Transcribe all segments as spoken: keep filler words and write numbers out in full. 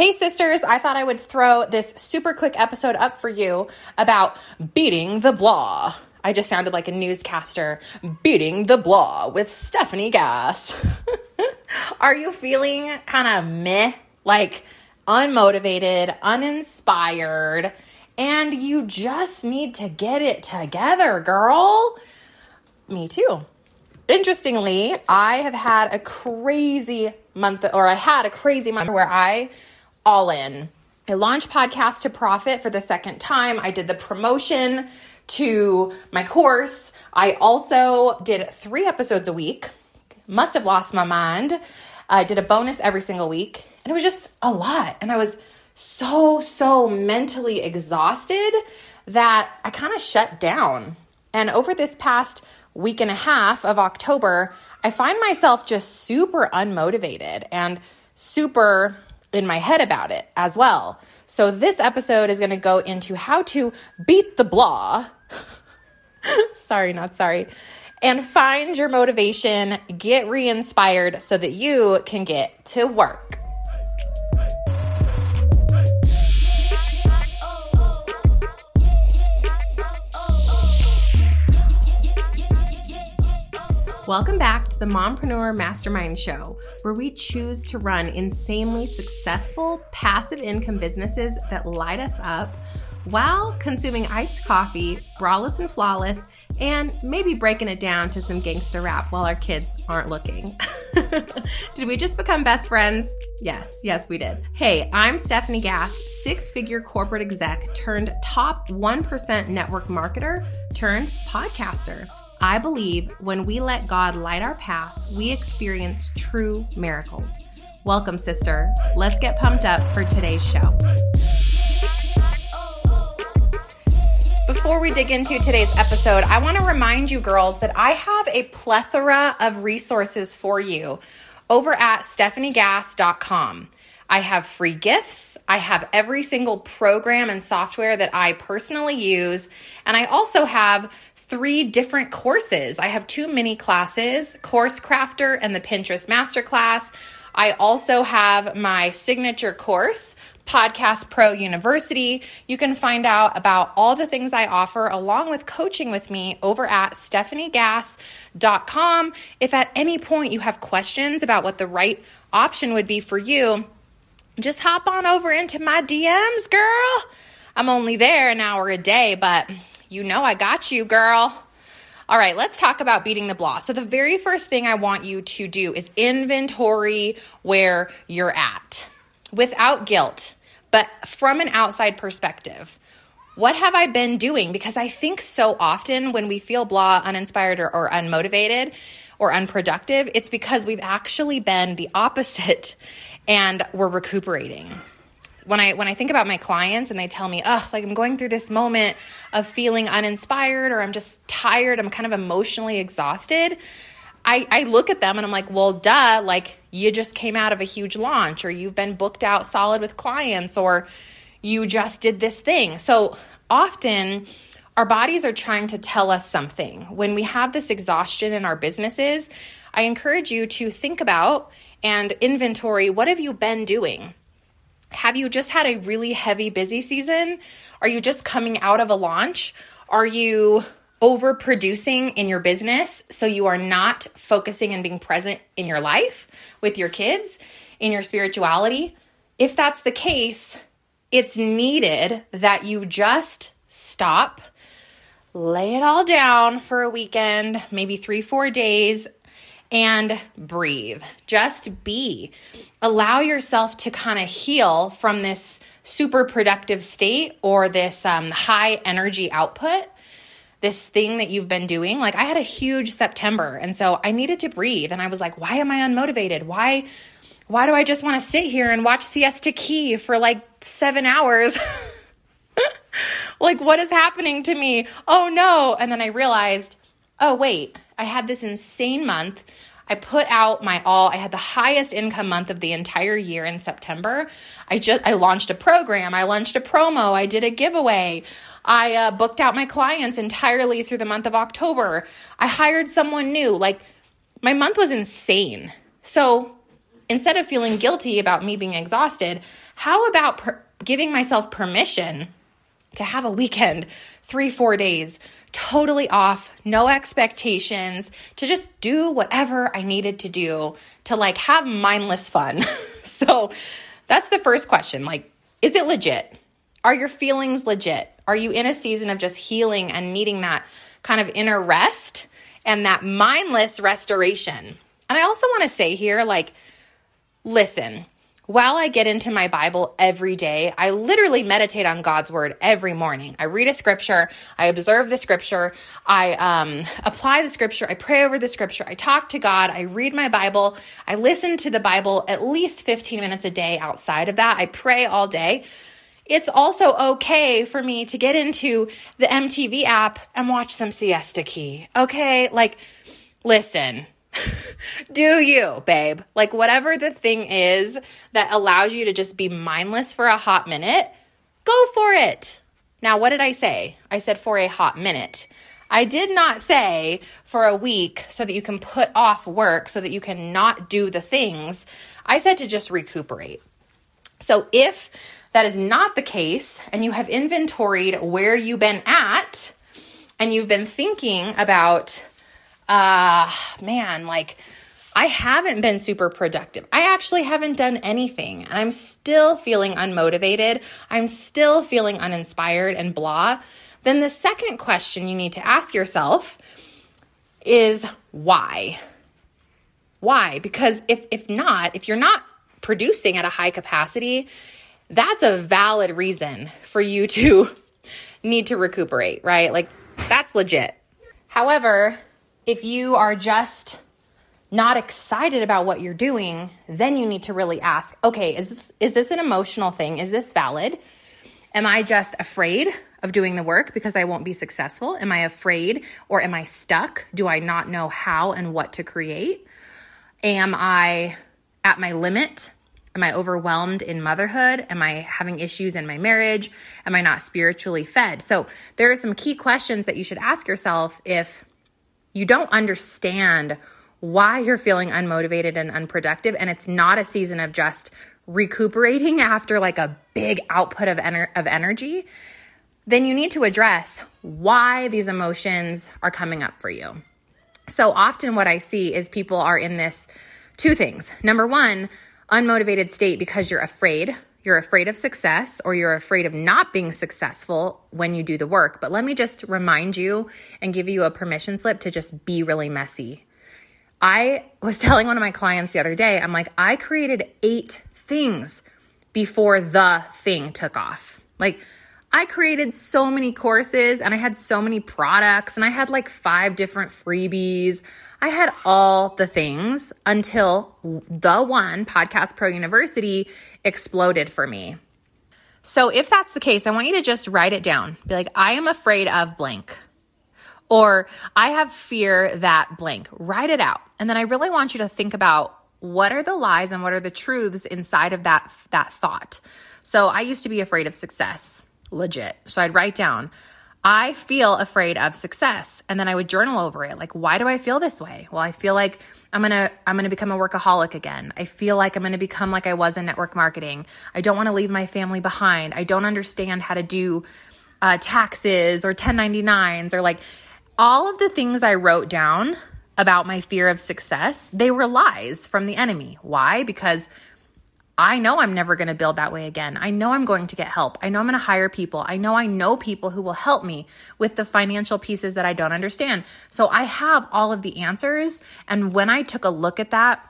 Hey sisters, I thought I would throw this super quick episode up for you about beating the blah. I just sounded like a newscaster. Beating the blah with Stephanie Gass. Are you feeling kind of meh, like unmotivated, uninspired, and you just need to get it together, girl? Me too. Interestingly, I have had a crazy month or I had a crazy month where I all in. I launched Podcast to Profit for the second time. I did the promotion to my course. I also did three episodes a week. Must have lost my mind. I did a bonus every single week, and it was just a lot. And I was so, so mentally exhausted that I kind of shut down. And over this past week and a half of October, I find myself just super unmotivated and super in my head about it as well. So this episode is going to go into how to beat the blah. Sorry, not sorry. And find your motivation, get re-inspired so that you can get to work. Welcome back to the Mompreneur Mastermind Show, where we choose to run insanely successful passive income businesses that light us up while consuming iced coffee, braless and flawless, and maybe breaking it down to some gangster rap while our kids aren't looking. Did we just become best friends? Yes, yes we did. Hey, I'm Stephanie Gass, six-figure corporate exec turned top one percent network marketer turned podcaster. I believe when we let God light our path, we experience true miracles. Welcome, sister. Let's get pumped up for today's show. Before we dig into today's episode, I want to remind you girls that I have a plethora of resources for you over at stephanie gass dot com. I have free gifts. I have every single program and software that I personally use. And I also have three different courses. I have two mini classes, Course Crafter and the Pinterest Masterclass. I also have my signature course, Podcast Pro University. You can find out about all the things I offer along with coaching with me over at stephanie gass dot com. If at any point you have questions about what the right option would be for you, just hop on over into my D Ms, girl. I'm only there an hour a day, but you know I got you, girl. All right, let's talk about beating the blah. So the very first thing I want you to do is inventory where you're at without guilt, but from an outside perspective. What have I been doing? Because I think so often when we feel blah, uninspired, or, or unmotivated or unproductive, it's because we've actually been the opposite and we're recuperating. When I when I think about my clients and they tell me, oh, like I'm going through this moment of feeling uninspired or I'm just tired, I'm kind of emotionally exhausted, I, I look at them and I'm like, well, duh, like you just came out of a huge launch or you've been booked out solid with clients or you just did this thing. So often our bodies are trying to tell us something. When we have this exhaustion in our businesses, I encourage you to think about and inventory, what have you been doing? Have you just had a really heavy, busy season? Are you just coming out of a launch? Are you overproducing in your business so you are not focusing and being present in your life, with your kids, in your spirituality? If that's the case, it's needed that you just stop, lay it all down for a weekend, maybe three, four days, and breathe. Just be. Allow yourself to kind of heal from this super productive state or this um, high energy output, this thing that you've been doing. Like I had a huge September and so I needed to breathe. And I was like, why am I unmotivated? Why, why do I just want to sit here and watch Siesta Key for like seven hours? Like what is happening to me? Oh no. And then I realized, oh wait, I had this insane month. I put out my all. I had the highest income month of the entire year in September. I just I launched a program. I launched a promo. I did a giveaway. I uh, booked out my clients entirely through the month of October. I hired someone new. Like my month was insane. So instead of feeling guilty about me being exhausted, how about per- giving myself permission to have a weekend, three, four days, totally off, no expectations, to just do whatever I needed to do to like have mindless fun. So that's the first question. Like, is it legit? Are your feelings legit? Are you in a season of just healing and needing that kind of inner rest and that mindless restoration? And I also want to say here, like, listen, while I get into my Bible every day, I literally meditate on God's word every morning. I read a scripture. I observe the scripture. I um, apply the scripture. I pray over the scripture. I talk to God. I read my Bible. I listen to the Bible at least fifteen minutes a day outside of that. I pray all day. It's also okay for me to get into the M T V app and watch some Siesta Key. Okay? Like, listen. Do you, babe? Like, whatever the thing is that allows you to just be mindless for a hot minute, go for it. Now, what did I say? I said for a hot minute. I did not say for a week so that you can put off work so that you can not do the things. I said to just recuperate. So if that is not the case and you have inventoried where you've been at and you've been thinking about, Uh, man, like I haven't been super productive. I actually haven't done anything and I'm still feeling unmotivated. I'm still feeling uninspired and blah. Then the second question you need to ask yourself is why? Why? Because if, if not, if you're not producing at a high capacity, that's a valid reason for you to need to recuperate, right? Like that's legit. However, if you are just not excited about what you're doing, then you need to really ask, okay, is this, is this an emotional thing? Is this valid? Am I just afraid of doing the work because I won't be successful? Am I afraid or am I stuck? Do I not know how and what to create? Am I at my limit? Am I overwhelmed in motherhood? Am I having issues in my marriage? Am I not spiritually fed? So there are some key questions that you should ask yourself if you don't understand why you're feeling unmotivated and unproductive, and it's not a season of just recuperating after like a big output of, ener- of energy, then you need to address why these emotions are coming up for you. So often what I see is people are in this two things. Number one, unmotivated state because you're afraid. You're afraid of success or you're afraid of not being successful when you do the work. But let me just remind you and give you a permission slip to just be really messy. I was telling one of my clients the other day, I'm like, I created eight things before the thing took off. Like I created so many courses and I had so many products and I had like five different freebies. I had all the things until the one, Podcast Pro University, exploded for me. So if that's the case, I want you to just write it down. Be like, I am afraid of blank, or I have fear that blank. Write it out. And then I really want you to think about what are the lies and what are the truths inside of that, that thought. So I used to be afraid of success, legit. So I'd write down, I feel afraid of success. And then I would journal over it. Like, why do I feel this way? Well, I feel like I'm going to, I'm going to become a workaholic again. I feel like I'm going to become like I was in network marketing. I don't want to leave my family behind. I don't understand how to do uh, taxes or ten ninety-nines or like all of the things I wrote down about my fear of success. They were lies from the enemy. Why? Because I know I'm never going to build that way again. I know I'm going to get help. I know I'm going to hire people. I know I know people who will help me with the financial pieces that I don't understand. So I have all of the answers. And when I took a look at that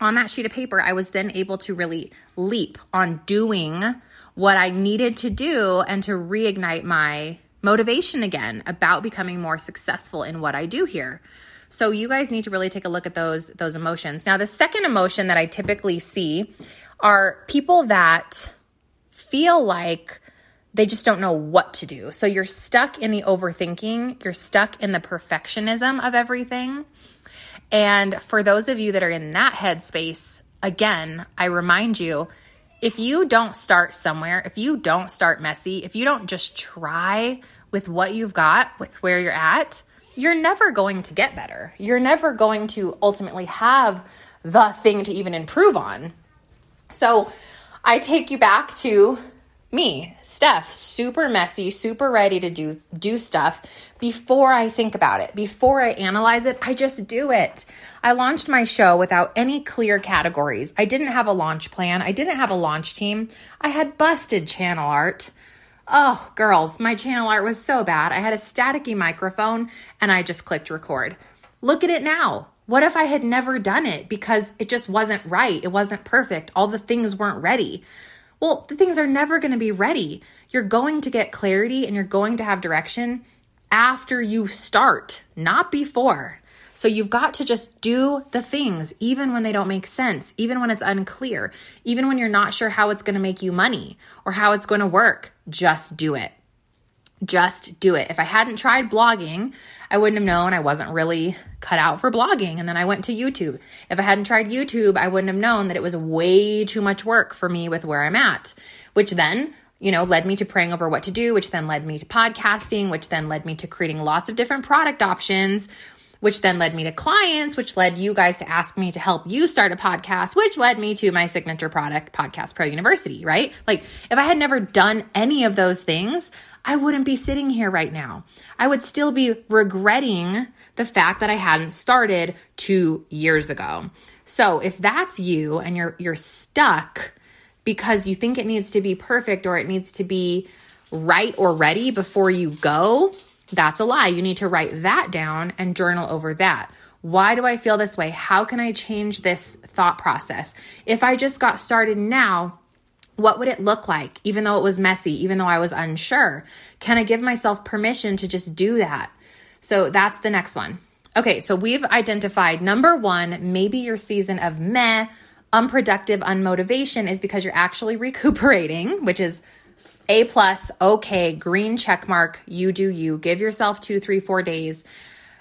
on that sheet of paper, I was then able to really leap on doing what I needed to do and to reignite my motivation again about becoming more successful in what I do here. So you guys need to really take a look at those, those emotions. Now, the second emotion that I typically see are people that feel like they just don't know what to do. So you're stuck in the overthinking. You're stuck in the perfectionism of everything. And for those of you that are in that headspace, again, I remind you, if you don't start somewhere, if you don't start messy, if you don't just try with what you've got, with where you're at, you're never going to get better. You're never going to ultimately have the thing to even improve on. So I take you back to me, Steph, super messy, super ready to do, do stuff before I think about it. Before I analyze it, I just do it. I launched my show without any clear categories. I didn't have a launch plan. I didn't have a launch team. I had busted channel art. Oh, girls, my channel art was so bad. I had a staticky microphone and I just clicked record. Look at it now. What if I had never done it because it just wasn't right? It wasn't perfect. All the things weren't ready. Well, the things are never going to be ready. You're going to get clarity and you're going to have direction after you start, not before. So you've got to just do the things, even when they don't make sense, even when it's unclear, even when you're not sure how it's going to make you money or how it's going to work. Just do it. Just do it. If I hadn't tried blogging, I wouldn't have known I wasn't really cut out for blogging. And then I went to YouTube. If I hadn't tried YouTube, I wouldn't have known that it was way too much work for me with where I'm at, which then, you know, led me to praying over what to do, which then led me to podcasting, which then led me to creating lots of different product options, which then led me to clients, which led you guys to ask me to help you start a podcast, which led me to my signature product, Podcast Pro University, right? Like if I had never done any of those things, I wouldn't be sitting here right now. I would still be regretting the fact that I hadn't started two years ago. So if that's you and you're you're stuck because you think it needs to be perfect or it needs to be right or ready before you go, that's a lie. You need to write that down and journal over that. Why do I feel this way? How can I change this thought process? If I just got started now, what would it look like, even though it was messy, even though I was unsure? Can I give myself permission to just do that? So that's the next one. Okay, so we've identified number one, maybe your season of meh, unproductive, unmotivation is because you're actually recuperating, which is A plus, okay, green check mark, you do you. Give yourself two, three, four days.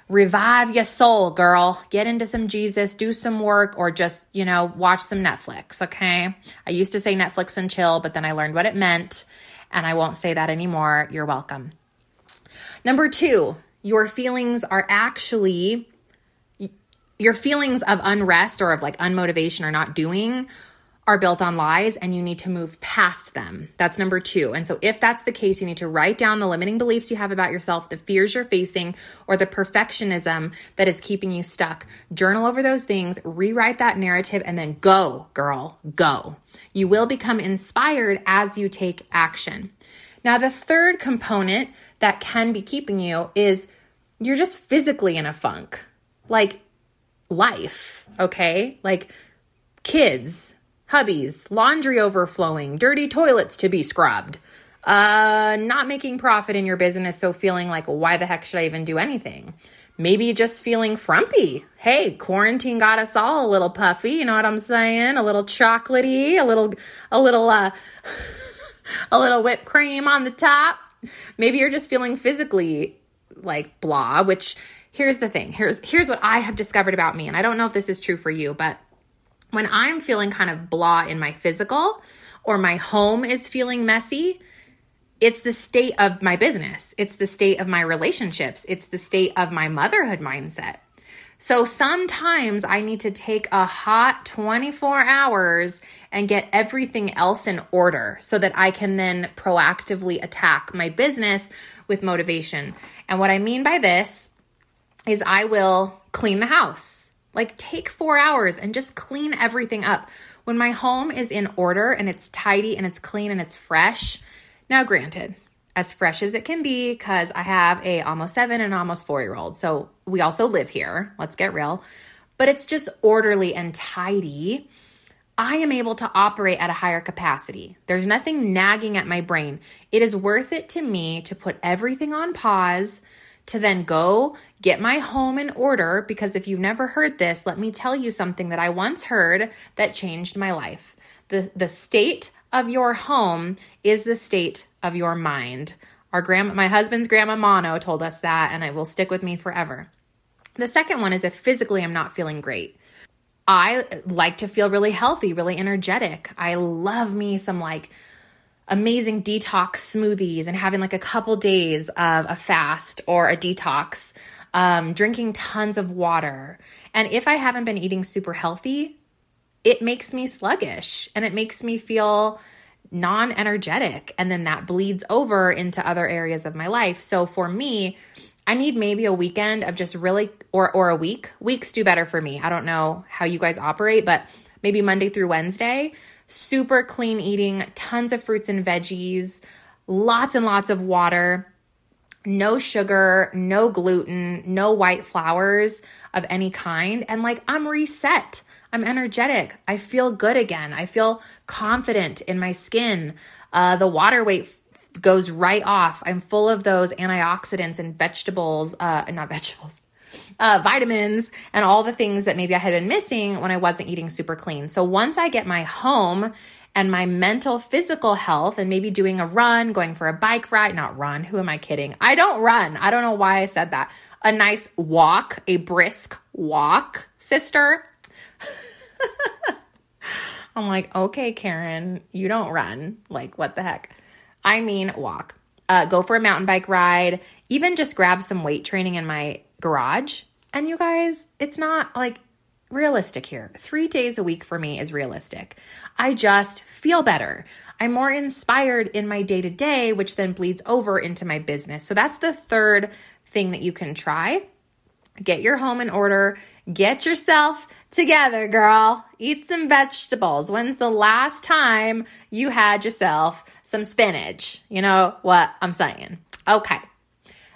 Revive your soul, girl. Get into some Jesus, do some work, or just, you know, watch some Netflix, okay? I used to say Netflix and chill, but then I learned what it meant, and I won't say that anymore. You're welcome. Number two, your feelings are actually, your feelings of unrest or of like unmotivation or not doing are built on lies, and you need to move past them. That's number two. And so if that's the case, you need to write down the limiting beliefs you have about yourself, the fears you're facing, or the perfectionism that is keeping you stuck. Journal over those things, rewrite that narrative, and then go, girl, go. You will become inspired as you take action. Now, the third component that can be keeping you is you're just physically in a funk. Like life, okay? Like kids, hubbies, laundry overflowing, dirty toilets to be scrubbed, uh, not making profit in your business, so feeling like, why the heck should I even do anything? Maybe just feeling frumpy. Hey, quarantine got us all a little puffy, you know what I'm saying? A little chocolatey, a little, a little, uh, a little whipped cream on the top. Maybe you're just feeling physically like blah, which here's the thing. Here's, here's what I have discovered about me. And I don't know if this is true for you, but when I'm feeling kind of blah in my physical or my home is feeling messy, it's the state of my business. It's the state of my relationships. It's the state of my motherhood mindset. So sometimes I need to take a hot twenty-four hours and get everything else in order so that I can then proactively attack my business with motivation. And what I mean by this is I will clean the house. Like take four hours and just clean everything up. When my home is in order and it's tidy and it's clean and it's fresh, now granted, as fresh as it can be because I have a almost seven and almost four-year-old. So we also live here. Let's get real. But it's just orderly and tidy. I am able to operate at a higher capacity. There's nothing nagging at my brain. It is worth it to me to put everything on pause to then go get my home in order, because if you've never heard this, let me tell you something that I once heard that changed my life. The the state of your home is the state of your mind. Our grandma, my husband's grandma Mono told us that, and it will stick with me forever. The second one is if physically I'm not feeling great. I like to feel really healthy, really energetic. I love me some like amazing detox smoothies and having like a couple days of a fast or a detox. um, drinking tons of water. And if I haven't been eating super healthy, it makes me sluggish and it makes me feel non-energetic. And then that bleeds over into other areas of my life. So for me, I need maybe a weekend of just really, or or a week. Weeks do better for me. I don't know how you guys operate, but maybe Monday through Wednesday, super clean eating, tons of fruits and veggies, lots and lots of water, no sugar, no gluten, no white flours of any kind. And like, I'm reset. I'm energetic. I feel good again. I feel confident in my skin. Uh, the water weight f- goes right off. I'm full of those antioxidants and vegetables, uh, not vegetables, uh, vitamins, and all the things that maybe I had been missing when I wasn't eating super clean. So once I get my home and my mental, physical health, and maybe doing a run, going for a bike ride, not run, who am I kidding? I don't run. I don't know why I said that. A nice walk, a brisk walk, sister. I'm like, okay, Karen, you don't run. Like, what the heck? I mean, walk, uh, go for a mountain bike ride, even just grab some weight training in my garage. And you guys, it's not like realistic here. Three days a week for me is realistic. I just feel better. I'm more inspired in my day to day, which then bleeds over into my business. So that's the third thing that you can try. Get your home in order. Get yourself together, girl. Eat some vegetables. When's the last time you had yourself some spinach? You know what I'm saying? Okay.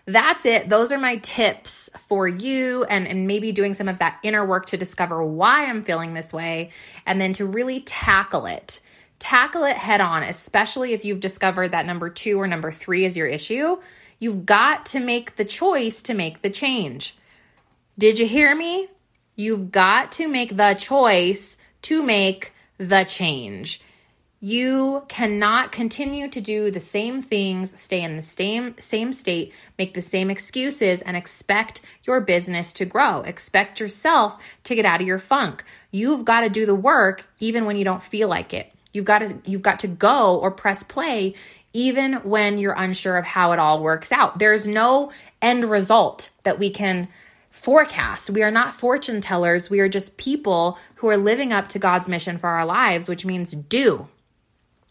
That's it. Those are my tips for you, and, and maybe doing some of that inner work to discover why I'm feeling this way, and then to really tackle it. Tackle it head on, especially if you've discovered that number two or number three is your issue. You've got to make the choice to make the change. Did you hear me? You've got to make the choice to make the change. You cannot continue to do the same things, stay in the same same state, make the same excuses, and expect your business to grow. Expect yourself to get out of your funk. You've got to do the work even when you don't feel like it. You've got to, you've got to go or press play even when you're unsure of how it all works out. There's no end result that we can forecast. We are not fortune tellers. We are just people who are living up to God's mission for our lives, which means do.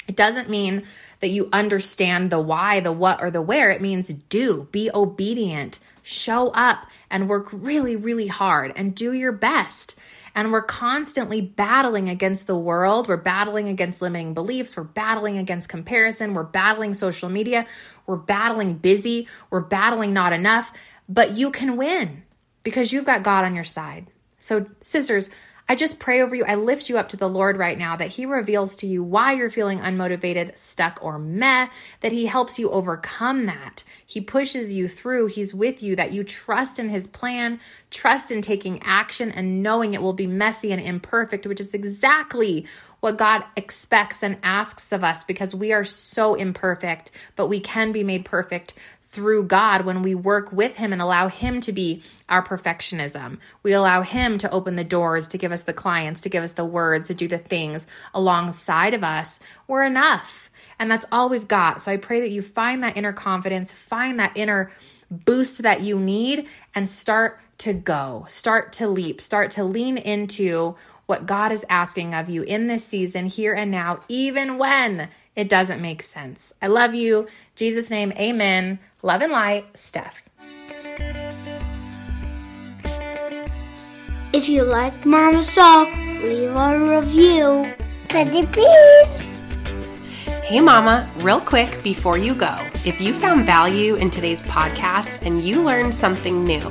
It doesn't mean that you understand the why, the what, or the where. It means do. Be obedient. Show up and work really, really hard and do your best. And we're constantly battling against the world. We're battling against limiting beliefs. We're battling against comparison. We're battling social media. We're battling busy. We're battling not enough. But you can win, because you've got God on your side. So sisters, I just pray over you. I lift you up to the Lord right now, that he reveals to you why you're feeling unmotivated, stuck, or meh, that he helps you overcome that. He pushes you through. He's with you, that you trust in his plan, trust in taking action, and knowing it will be messy and imperfect, which is exactly what God expects and asks of us, because we are so imperfect, but we can be made perfect through God when we work with him and allow him to be our perfectionism. We allow him to open the doors, to give us the clients, to give us the words, to do the things alongside of us. We're enough. And that's all we've got. So I pray that you find that inner confidence, find that inner boost that you need, and start to go, start to leap, start to lean into what God is asking of you in this season, here and now, even when it doesn't make sense. I love you. Jesus' name, amen. Love and light, Steph. If you like Mama's Soul, leave a review. Pretty peace. Hey Mama, real quick before you go, if you found value in today's podcast and you learned something new,